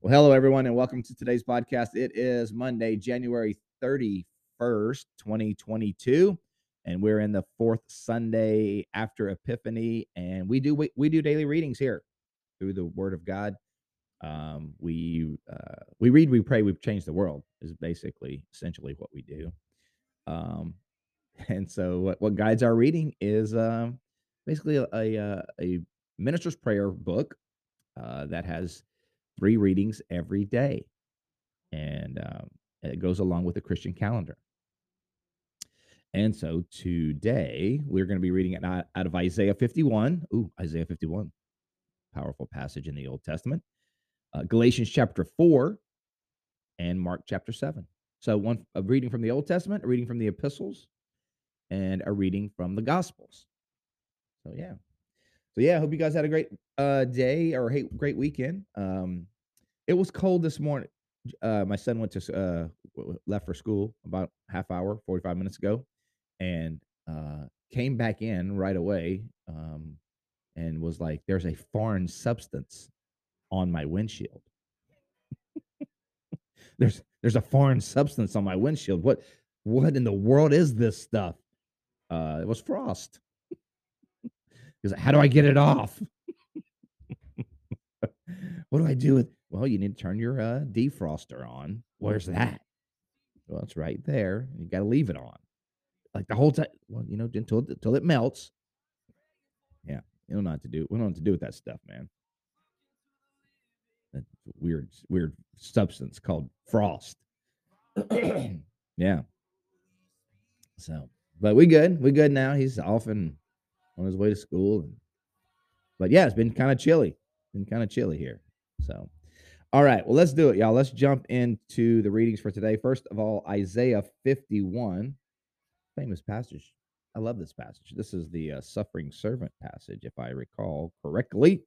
Well, hello, everyone, and welcome to today's podcast. It is Monday, January 31st, 2022, and we're in the fourth Sunday after Epiphany, and we do daily readings here through the Word of God. We read, we pray, we change the world is essentially what we do. And so what guides our reading is basically a minister's prayer book that has three readings every day, and it goes along with the Christian calendar. And so today we're going to be reading it out of Isaiah 51. Ooh, Isaiah 51, powerful passage in the Old Testament. Galatians chapter 4 and Mark chapter 7. So a reading from the Old Testament, a reading from the epistles, and a reading from the Gospels. So yeah, I hope you guys had a great day or great weekend. It was cold this morning. My son left for school about half hour, 45 minutes ago, and came back in right away and was like, "There's a foreign substance on my windshield." There's a foreign substance on my windshield. What in the world is this stuff? It was frost. He's like, "How do I get it off?" What do I do with? Well, you need to turn your defroster on. Where's that? Well, it's right there. You got to leave it on, like the whole time. Well, until it melts. Yeah, you don't know what to do. We don't know what to do with that stuff, man. That weird substance called frost. Yeah. So, but we good now. He's off and on his way to school, but yeah, it's been kind of chilly. Here. So, all right, well, let's do it, y'all. Let's jump into the readings for today. First of all, Isaiah 51, famous passage. I love this passage. This is the suffering servant passage, if I recall correctly.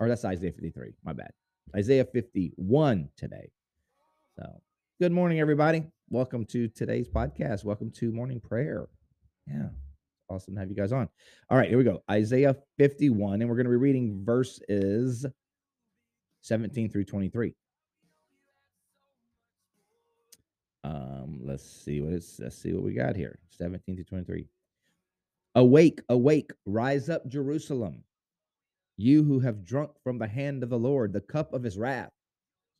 Or that's Isaiah 53. My bad. Isaiah 51 today. So, good morning, everybody. Welcome to today's podcast. Welcome to morning prayer. Yeah, awesome to have you guys on. All right, here we go. Isaiah 51, and we're going to be reading verses 17 through 23. Let's see what we got here. 17 through 23. Awake, awake, rise up, Jerusalem, you who have drunk from the hand of the Lord, the cup of his wrath.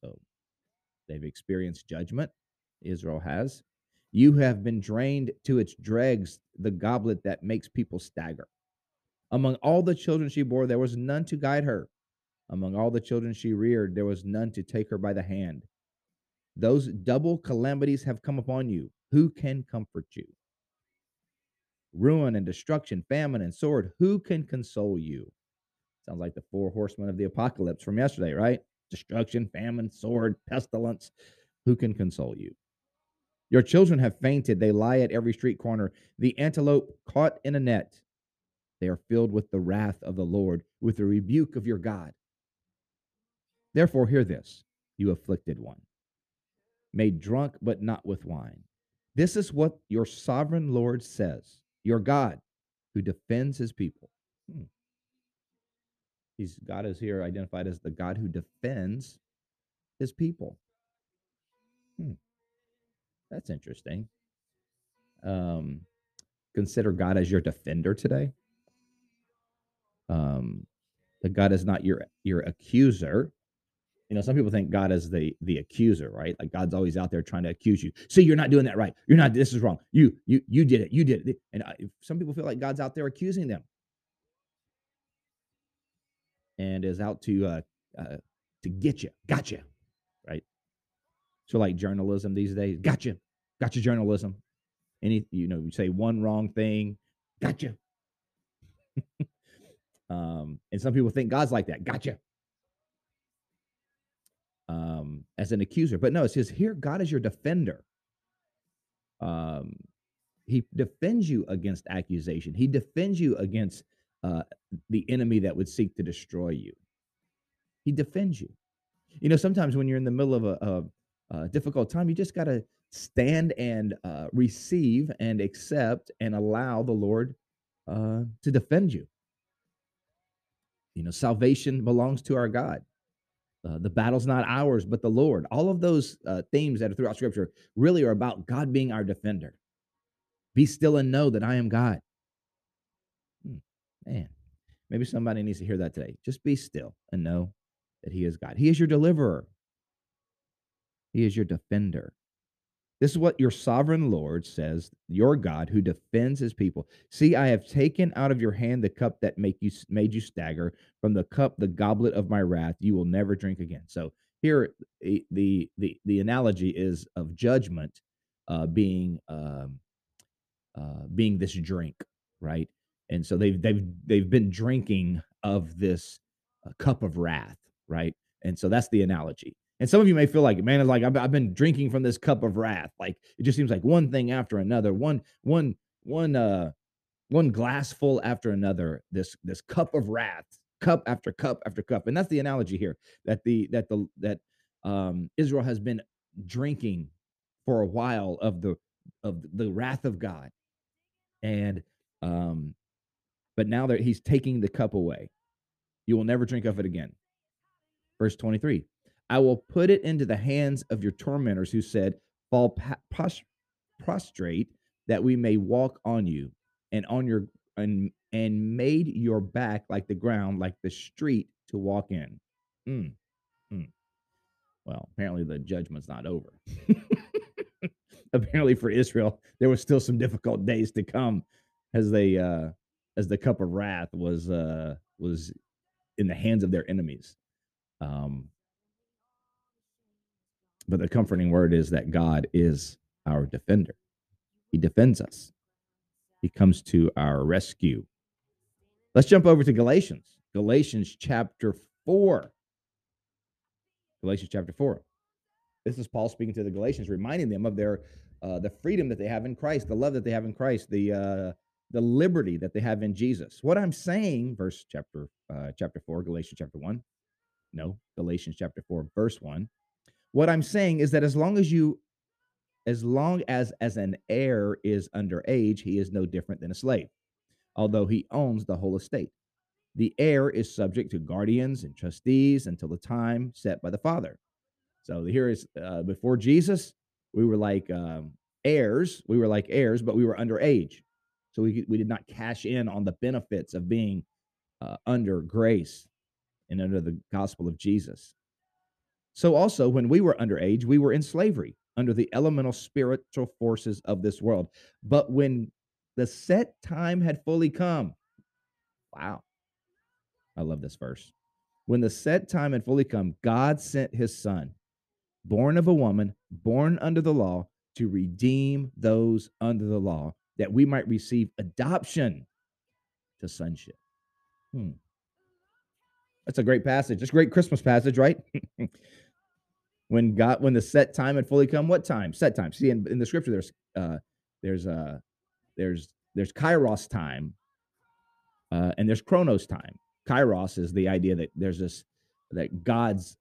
So they've experienced judgment. Israel has. You have been drained to its dregs, the goblet that makes people stagger. Among all the children she bore, there was none to guide her. Among all the children she reared, there was none to take her by the hand. Those double calamities have come upon you. Who can comfort you? Ruin and destruction, famine and sword. Who can console you? Sounds like the four horsemen of the apocalypse from yesterday, right? Destruction, famine, sword, pestilence. Who can console you? Your children have fainted. They lie at every street corner. The antelope caught in a net. They are filled with the wrath of the Lord, with the rebuke of your God. Therefore, hear this, you afflicted one, made drunk but not with wine. This is what your sovereign Lord says, your God, who defends his people. God is here identified as the God who defends his people. That's interesting. Consider God as your defender today. That God is not your accuser. Some people think God is the accuser, right? Like God's always out there trying to accuse you. See, you're not doing that right. You're not. This is wrong. You did it. You did it. And some people feel like God's out there accusing them, and is out to get you. Gotcha, right? So like journalism these days. Gotcha journalism. any, you know, you say one wrong thing, gotcha. And some people think God's like that, gotcha. As an accuser, but no, it says here, God is your defender. He defends you against accusation. He defends you against the enemy that would seek to destroy you. He defends you. You know, sometimes when you're in the middle of a difficult time, you just got to stand and receive and accept and allow the Lord to defend you. You know, salvation belongs to our God. The battle's not ours, but the Lord. All of those themes that are throughout Scripture really are about God being our defender. Be still and know that I am God. Man, maybe somebody needs to hear that today. Just be still and know that He is God. He is your deliverer. He is your defender. This is what your sovereign Lord says, your God who defends His people. See, I have taken out of your hand the cup that made you stagger. From the cup, the goblet of my wrath, you will never drink again. So here, the analogy is of judgment being this drink, right? And so they've been drinking of this cup of wrath, right? And so that's the analogy. And some of you may feel like, man, like I've been drinking from this cup of wrath. Like it just seems like one thing after another, one glass full after another. This cup of wrath, cup after cup after cup. And that's the analogy here that Israel has been drinking for a while of the wrath of God, and but now that He's taking the cup away, you will never drink of it again. Verse 23. I will put it into the hands of your tormentors who said, fall prostrate that we may walk on you and made your back like the ground, like the street to walk in. Well, apparently the judgment's not over. Apparently for Israel, there were still some difficult days to come as the cup of wrath was in the hands of their enemies. But the comforting word is that God is our defender. He defends us. He comes to our rescue. Let's jump over to Galatians. Galatians chapter 4. This is Paul speaking to the Galatians, reminding them of their the freedom that they have in Christ, the love that they have in Christ, the liberty that they have in Jesus. What I'm saying, Galatians chapter 4, verse 1. What I'm saying is that as long as an heir is underage, he is no different than a slave, although he owns the whole estate. The heir is subject to guardians and trustees until the time set by the father. So here is before Jesus, we were like heirs. We were like heirs, but we were underage, so we did not cash in on the benefits of being under grace and under the gospel of Jesus. So also, when we were underage, we were in slavery under the elemental spiritual forces of this world. But when the set time had fully come, wow, I love this verse. When the set time had fully come, God sent His Son, born of a woman, born under the law, to redeem those under the law, that we might receive adoption to sonship. That's a great passage. It's a great Christmas passage, right? When the set time had fully come, what time? Set time. See, in the Scripture, there's Kairos time, and there's Chronos time. Kairos is the idea that there's this that God's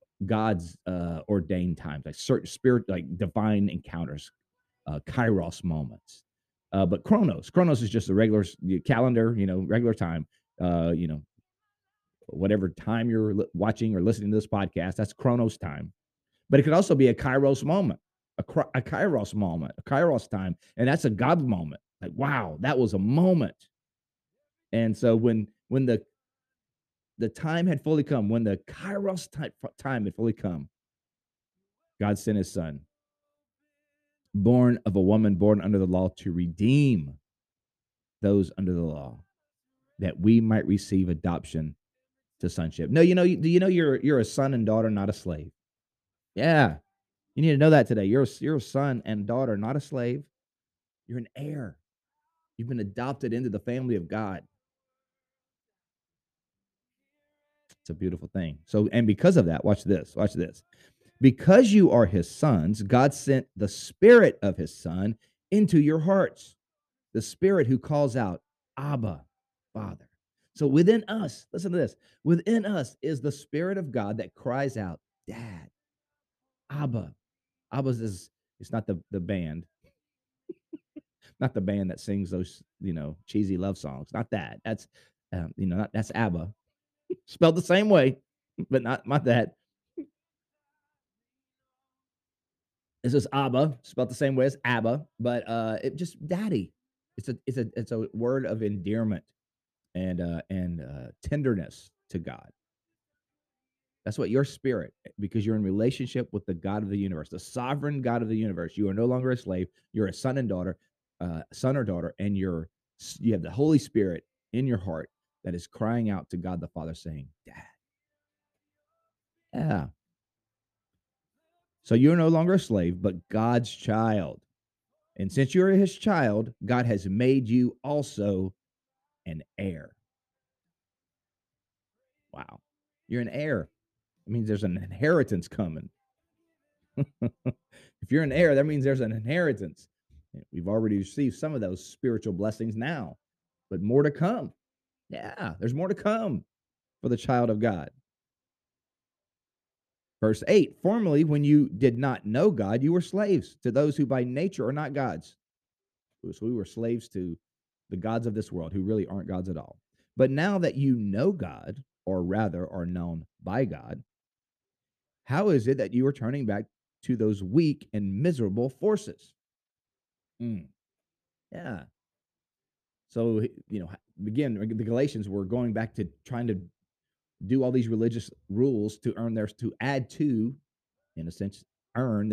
ordained times, like certain spirit, like divine encounters, Kairos moments. But Chronos is just a regular calendar, regular time, Whatever time you're watching or listening to this podcast, that's Chronos time. But it could also be a Kairos moment, a Kairos time. And that's a God moment. Like, wow, that was a moment. And so when the time had fully come, when the Kairos time had fully come, God sent His Son, born of a woman, born under the law, to redeem those under the law, that we might receive adoption to sonship. No, you're a son and daughter, not a slave. Yeah, you need to know that today. You're a son and daughter, not a slave. You're an heir. You've been adopted into the family of God. It's a beautiful thing. So, and because of that, watch this. Because you are his sons, God sent the Spirit of his Son into your hearts. The Spirit who calls out, Abba, Father. So within us, listen to this, within us is the Spirit of God that cries out, Dad, Abba. Abba's is, it's not the band. Not the band that sings those, cheesy love songs. Not that. That's, that's Abba. Spelled the same way, but not that. This is Abba, spelled the same way as Abba, but it just daddy. It's a word of endearment and tenderness to God. That's what your spirit, because you're in relationship with the God of the universe, the sovereign God of the universe. You are no longer a slave. You're a son and daughter, and you have the Holy Spirit in your heart that is crying out to God the Father, saying, Dad. Yeah. So you're no longer a slave, but God's child. And since you're his child, God has made you also an heir. Wow. You're an heir. It means there's an inheritance coming. If you're an heir, that means there's an inheritance. We've already received some of those spiritual blessings now, but more to come. Yeah, there's more to come for the child of God. Verse 8, formerly when you did not know God, you were slaves to those who by nature are not gods. So we were slaves to the gods of this world who really aren't gods at all. But now that you know God, or rather are known by God, how is it that you are turning back to those weak and miserable forces? Yeah. So, again, the Galatians were going back to trying to do all these religious rules to earn their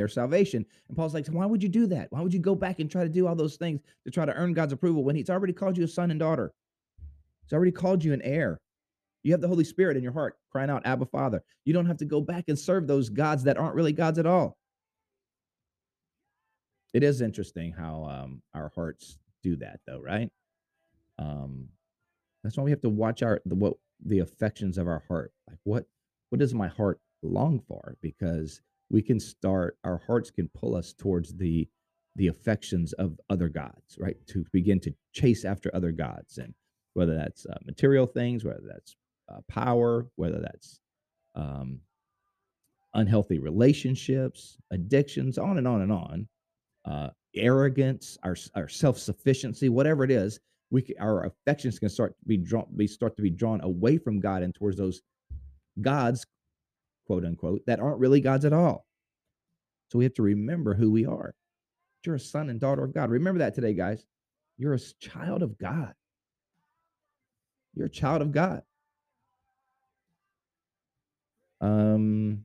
salvation. And Paul's like, why would you do that? Why would you go back and try to do all those things to try to earn God's approval when he's already called you a son and daughter? He's already called you an heir. You have the Holy Spirit in your heart crying out, Abba, Father. You don't have to go back and serve those gods that aren't really gods at all. It is interesting how our hearts do that, though, right? That's why we have to watch the affections of our heart. Like what does my heart long for? Because we can our hearts can pull us towards the affections of other gods, right? To begin to chase after other gods. And whether that's material things, whether that's power, whether that's unhealthy relationships, addictions, on and on and on, arrogance, our self-sufficiency, whatever it is, our affections can start to be drawn away from God and towards those gods, quote unquote, that aren't really gods at all. So we have to remember who we are. You're a son and daughter of God. Remember that today, guys. You're a child of God. You're a child of God. So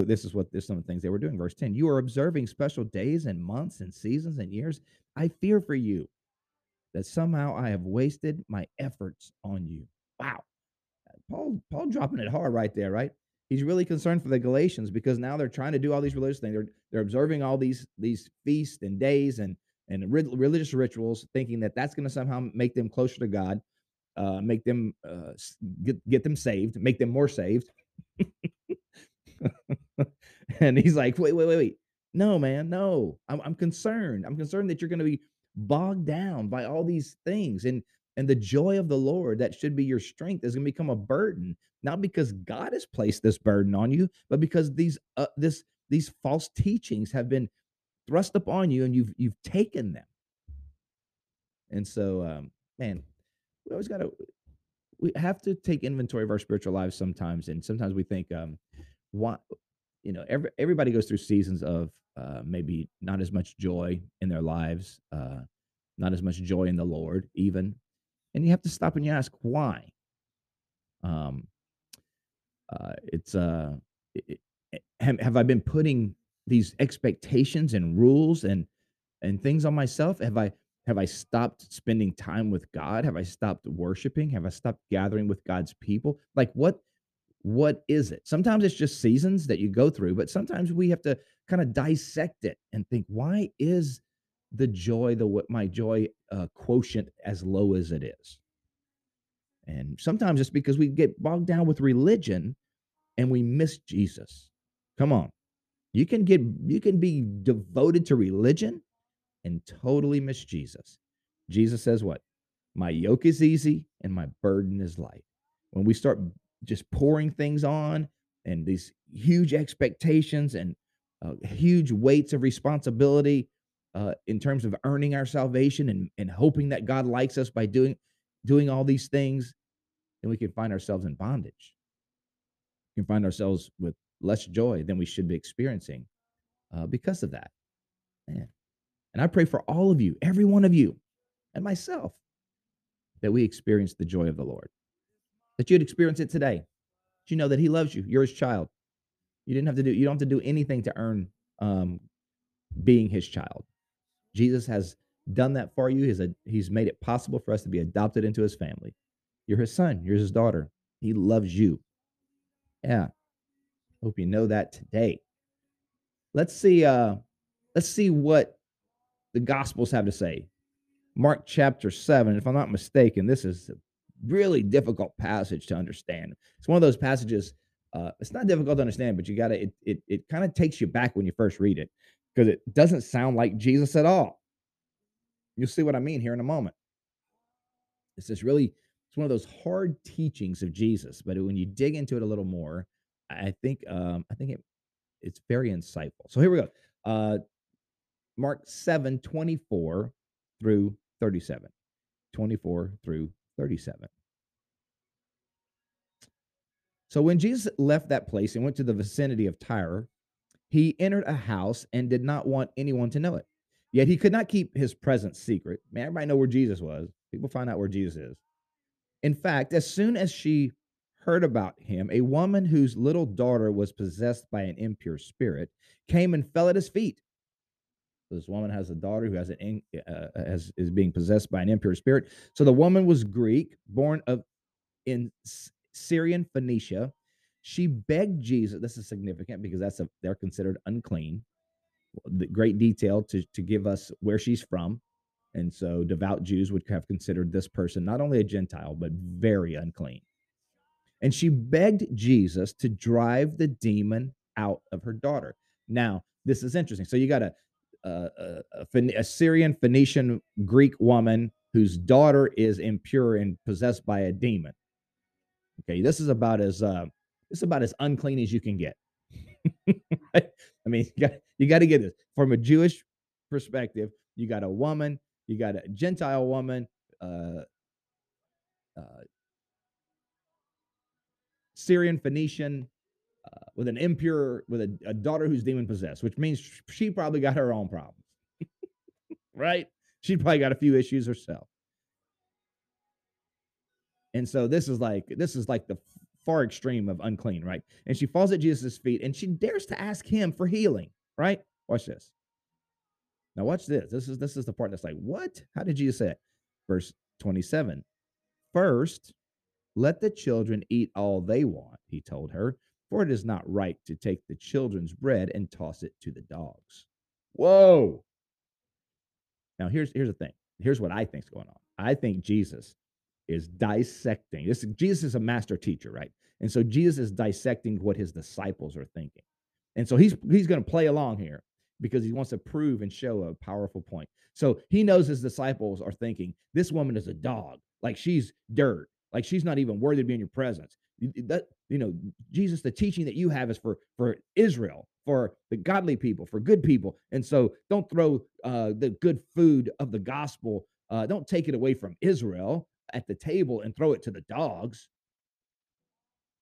this is some of the things they were doing. Verse 10, you are observing special days and months and seasons and years. I fear for you that somehow I have wasted my efforts on you. Wow. Paul dropping it hard right there, right? He's really concerned for the Galatians because now they're trying to do all these religious things. They're observing all these feasts and days and religious rituals, thinking that that's going to somehow make them closer to God, make them get them saved, make them more saved. And he's like, wait. No, man, no. I'm concerned. I'm concerned that you're going to be bogged down by all these things. And the joy of the Lord, that should be your strength, is going to become a burden, not because God has placed this burden on you, but because these false teachings have been thrust upon you and you've taken them. And so, man, we have to take inventory of our spiritual lives sometimes. And sometimes we think, why? Everybody goes through seasons of maybe not as much joy in their lives, not as much joy in the Lord even. And you have to stop and you ask why. Have I been putting these expectations and rules and things on myself? Have I stopped spending time with God? Have I stopped worshiping? Have I stopped gathering with God's people? Like what is it? Sometimes it's just seasons that you go through, but sometimes we have to kind of dissect it and think, why is the joy, my joy quotient as low as it is. And sometimes it's because we get bogged down with religion and we miss Jesus. Come on. You can be devoted to religion and totally miss Jesus. Jesus says what? My yoke is easy and my burden is light. When we start just pouring things on and these huge expectations and huge weights of responsibility in terms of earning our salvation and hoping that God likes us by doing all these things, then we can find ourselves in bondage. We can find ourselves with less joy than we should be experiencing because of that. Man. And I pray for all of you, every one of you, and myself, that we experience the joy of the Lord, that you'd experience it today. That you know that He loves you. You're His child. You don't have to do anything to earn being His child. Jesus has done that for you. He's made it possible for us to be adopted into His family. You're His son. You're His daughter. He loves you. Yeah. Hope you know that today. Let's see what the Gospels have to say. Mark chapter 7, if I'm not mistaken, this is a really difficult passage to understand. It's one of those passages, it's not difficult to understand, but it kind of takes you back when you first read it, because it doesn't sound like Jesus at all. You'll see what I mean here in a moment. It's one of those hard teachings of Jesus, but when you dig into it a little more, I think it's very insightful. So here we go. Mark 7, 24 through 37. 24 through 37. So when Jesus left that place and went to the vicinity of Tyre, He entered a house and did not want anyone to know it. Yet He could not keep His presence secret. Man, everybody know where Jesus was. People find out where Jesus is. In fact, as soon as she heard about Him, a woman whose little daughter was possessed by an impure spirit came and fell at His feet. This woman has a daughter who is being possessed by an impure spirit. So the woman was Greek, born in Syrian Phoenicia. She begged Jesus. This is significant because they're considered unclean. The great detail to give us where she's from. And so devout Jews would have considered this person not only a Gentile, but very unclean. And she begged Jesus to drive the demon out of her daughter. Now, this is interesting. So you got a Syrian, Phoenician, Greek woman whose daughter is impure and possessed by a demon. Okay, this is about as unclean as you can get. Right? I mean, you got to get this from a Jewish perspective. You got a woman, you got a Gentile woman, Syrian, Phoenician. With an impure, with a daughter who's demon possessed, which means she probably got her own problems, right? She probably got a few issues herself. And so this is like the far extreme of unclean, right? And she falls at Jesus' feet and she dares to ask Him for healing, right? Watch this. Now watch this. This is the part that's like, what? How did Jesus say it? Verse 27. First, let the children eat all they want, He told her. For it is not right to take the children's bread and toss it to the dogs. Whoa. Now, here's the thing. Here's what I think is going on. I think Jesus is dissecting. Jesus is a master teacher, right? And so Jesus is dissecting what His disciples are thinking. And so he's going to play along here because He wants to prove and show a powerful point. So He knows His disciples are thinking, this woman is a dog. Like, she's dirt. Like, she's not even worthy to be in your presence. Jesus, the teaching that you have is for Israel, for the godly people, for good people. And so don't throw the good food of the gospel. Don't take it away from Israel at the table and throw it to the dogs.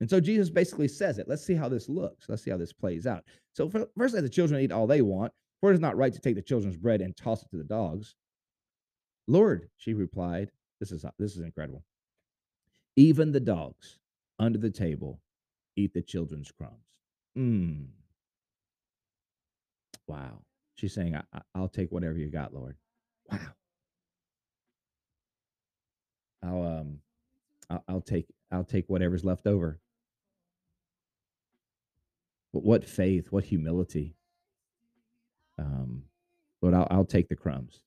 And so Jesus basically says it. Let's see how this looks. Let's see how this plays out. So first, let the children eat all they want, for it is not right to take the children's bread and toss it to the dogs. Lord, she replied, this is incredible. Even the dogs under the table eat the children's crumbs. Wow. She's saying, I'll take whatever you got, Lord. Wow. I'll take whatever's left over. But what faith, what humility. Lord, I'll take the crumbs.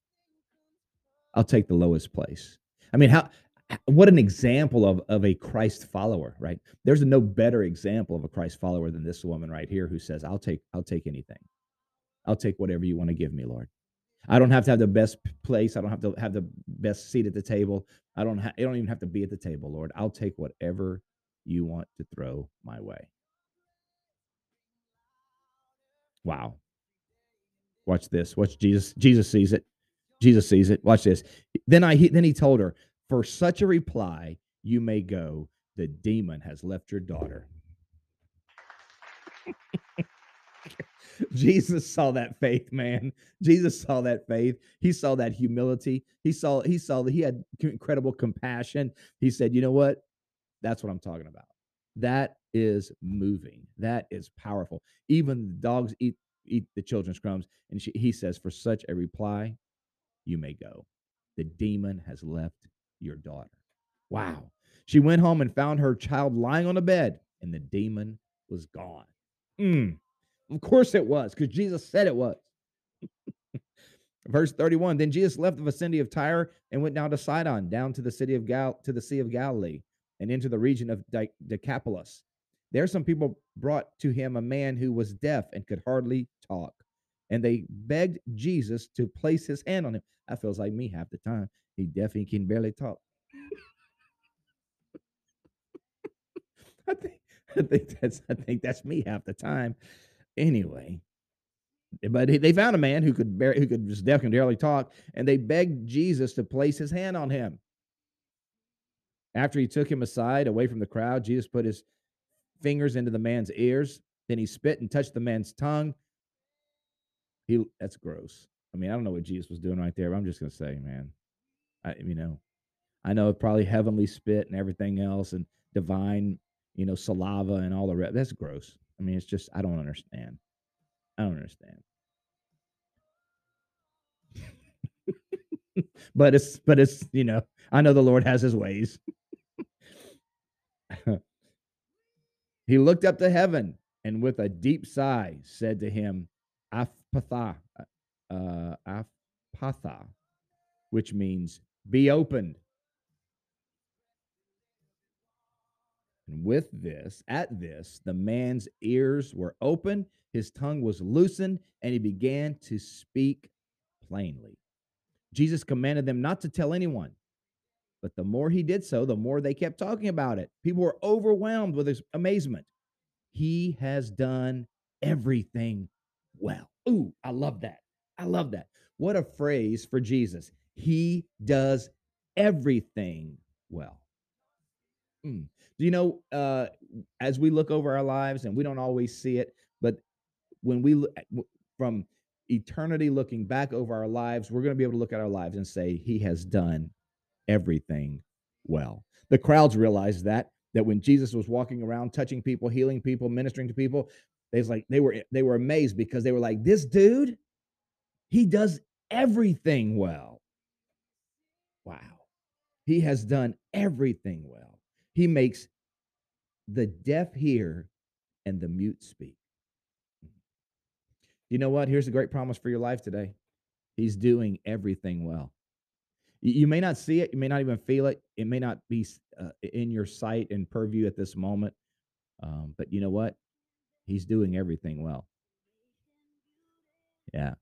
I'll take the lowest place. I mean, what an example of a Christ follower, right? There's no better example of a Christ follower than this woman right here who says, I'll take anything. I'll take whatever you want to give me, Lord. I don't have to have the best place. I don't have to have the best seat at the table. I don't even have to be at the table, Lord. I'll take whatever you want to throw my way. Wow. Watch this. Watch Jesus. Jesus sees it. Jesus sees it. Watch this. Then he told her, "For such a reply, you may go. The demon has left your daughter." Jesus saw that faith, man. Jesus saw that faith. He saw that humility. He saw that he had incredible compassion. He said, "You know what? That's what I'm talking about. That is moving. That is powerful. Even the dogs eat the children's crumbs." And he says, "For such a reply, you may go. The demon has left your daughter." Wow. She went home and found her child lying on a bed, and the demon was gone. Of course it was, because Jesus said it was. Verse 31, then Jesus left the vicinity of Tyre and went down to Sidon, down to the city of to the Sea of Galilee, and into the region of Decapolis. There some people brought to him a man who was deaf and could hardly talk, and they begged Jesus to place his hand on him. That feels like me half the time. He definitely can barely talk. I think that's me half the time. Anyway, but they found a man who could just deaf and barely talk, and they begged Jesus to place his hand on him. After he took him aside, away from the crowd, Jesus put his fingers into the man's ears. Then he spit and touched the man's tongue. That's gross. I mean, I don't know what Jesus was doing right there, but I'm just going to say, man, I know probably heavenly spit and everything else, and divine, saliva and all the rest. That's gross. I mean, it's just, I don't understand. But it's, I know the Lord has his ways. He looked up to heaven and with a deep sigh said to him, Apatha, which means be opened. And at this, the man's ears were open, his tongue was loosened, and he began to speak plainly. Jesus commanded them not to tell anyone, but the more he did so, the more they kept talking about it. People were overwhelmed with his amazement. He has done everything well. Ooh, I love that. What a phrase for Jesus. He does everything well. As we look over our lives, and we don't always see it, but when we look from eternity looking back over our lives, we're going to be able to look at our lives and say, he has done everything well. The crowds realized that when Jesus was walking around, touching people, healing people, ministering to people, they were amazed, because they were like, this dude, he does everything well. Wow. He has done everything well. He makes the deaf hear and the mute speak. You know what? Here's a great promise for your life today. He's doing everything well. You may not see it. You may not even feel it. It may not be in your sight and purview at this moment. But you know what? He's doing everything well. Yeah.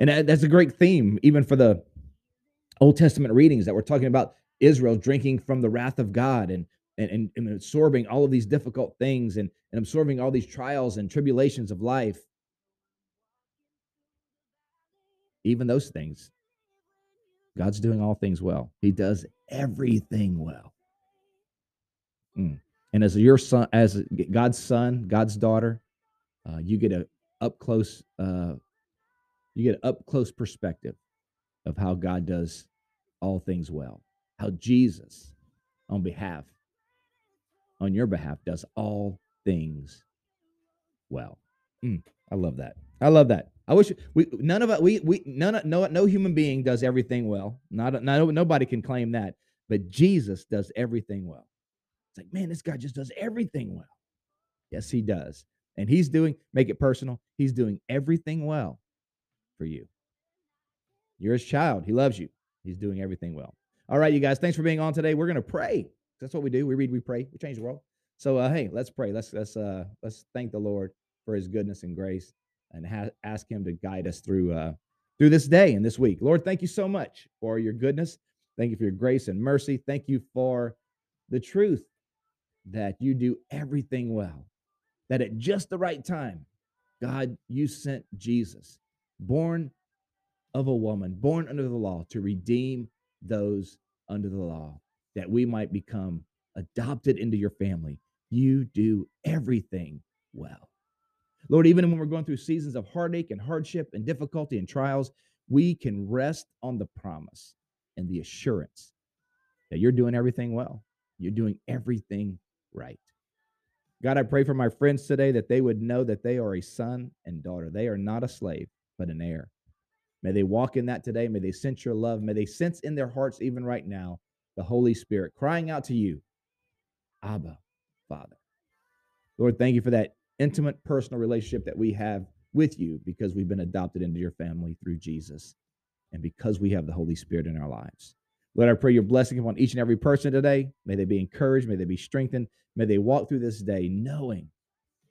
And that's a great theme, even for the Old Testament readings that we're talking about. Israel drinking from the wrath of God and absorbing all of these difficult things and absorbing all these trials and tribulations of life. Even those things, God's doing all things well. He does everything well. And as your son, as God's son, God's daughter, you get an up close perspective of how God does all things well. How Jesus, on your behalf, does all things well. I love that. I wish no human being does everything well. Nobody can claim that, but Jesus does everything well. It's like, man, this guy just does everything well. Yes, he does. And he's doing, make it personal, he's doing everything well for you. You're his child. He loves you. He's doing everything well. All right, you guys, thanks for being on today. We're going to pray. That's what we do. We read, we pray, we change the world. So, hey, let's pray. Let's thank the Lord for his goodness and grace, and ask him to guide us through this day and this week. Lord, thank you so much for your goodness. Thank you for your grace and mercy. Thank you for the truth that you do everything well, that at just the right time, God, you sent Jesus, born of a woman, born under the law, to redeem those under the law, that we might become adopted into your family. You do everything well. Lord, even when we're going through seasons of heartache and hardship and difficulty and trials, we can rest on the promise and the assurance that you're doing everything well. You're doing everything right. God, I pray for my friends today that they would know that they are a son and daughter. They are not a slave, but an heir. May they walk in that today. May they sense your love. May they sense in their hearts, even right now, the Holy Spirit crying out to you, Abba, Father. Lord, thank you for that intimate personal relationship that we have with you, because we've been adopted into your family through Jesus and because we have the Holy Spirit in our lives. Lord, I pray your blessing upon each and every person today. May they be encouraged. May they be strengthened. May they walk through this day knowing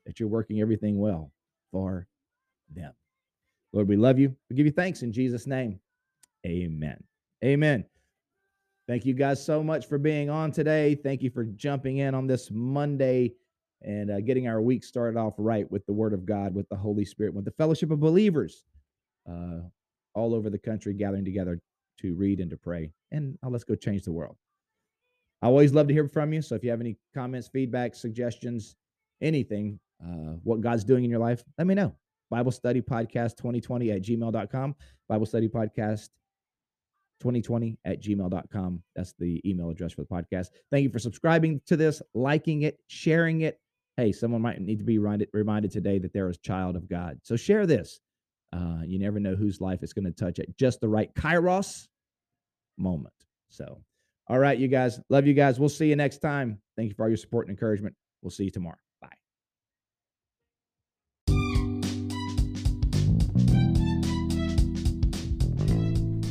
that you're working everything well for them. Lord, we love you. We give you thanks in Jesus' name. Amen. Amen. Thank you guys so much for being on today. Thank you for jumping in on this Monday and getting our week started off right with the Word of God, with the Holy Spirit, with the fellowship of believers all over the country gathering together to read and to pray. And let's go change the world. I always love to hear from you. So if you have any comments, feedback, suggestions, anything, what God's doing in your life, let me know. Bible Study Podcast 2020 at gmail.com. Bible Study Podcast 2020 at gmail.com. That's the email address for the podcast. Thank you for subscribing to this, liking it, sharing it. Hey, someone might need to be reminded today that they're a child of God. So share this. You never know whose life it's going to touch at just the right Kairos moment. So, all right, you guys. Love you guys. We'll see you next time. Thank you for all your support and encouragement. We'll see you tomorrow.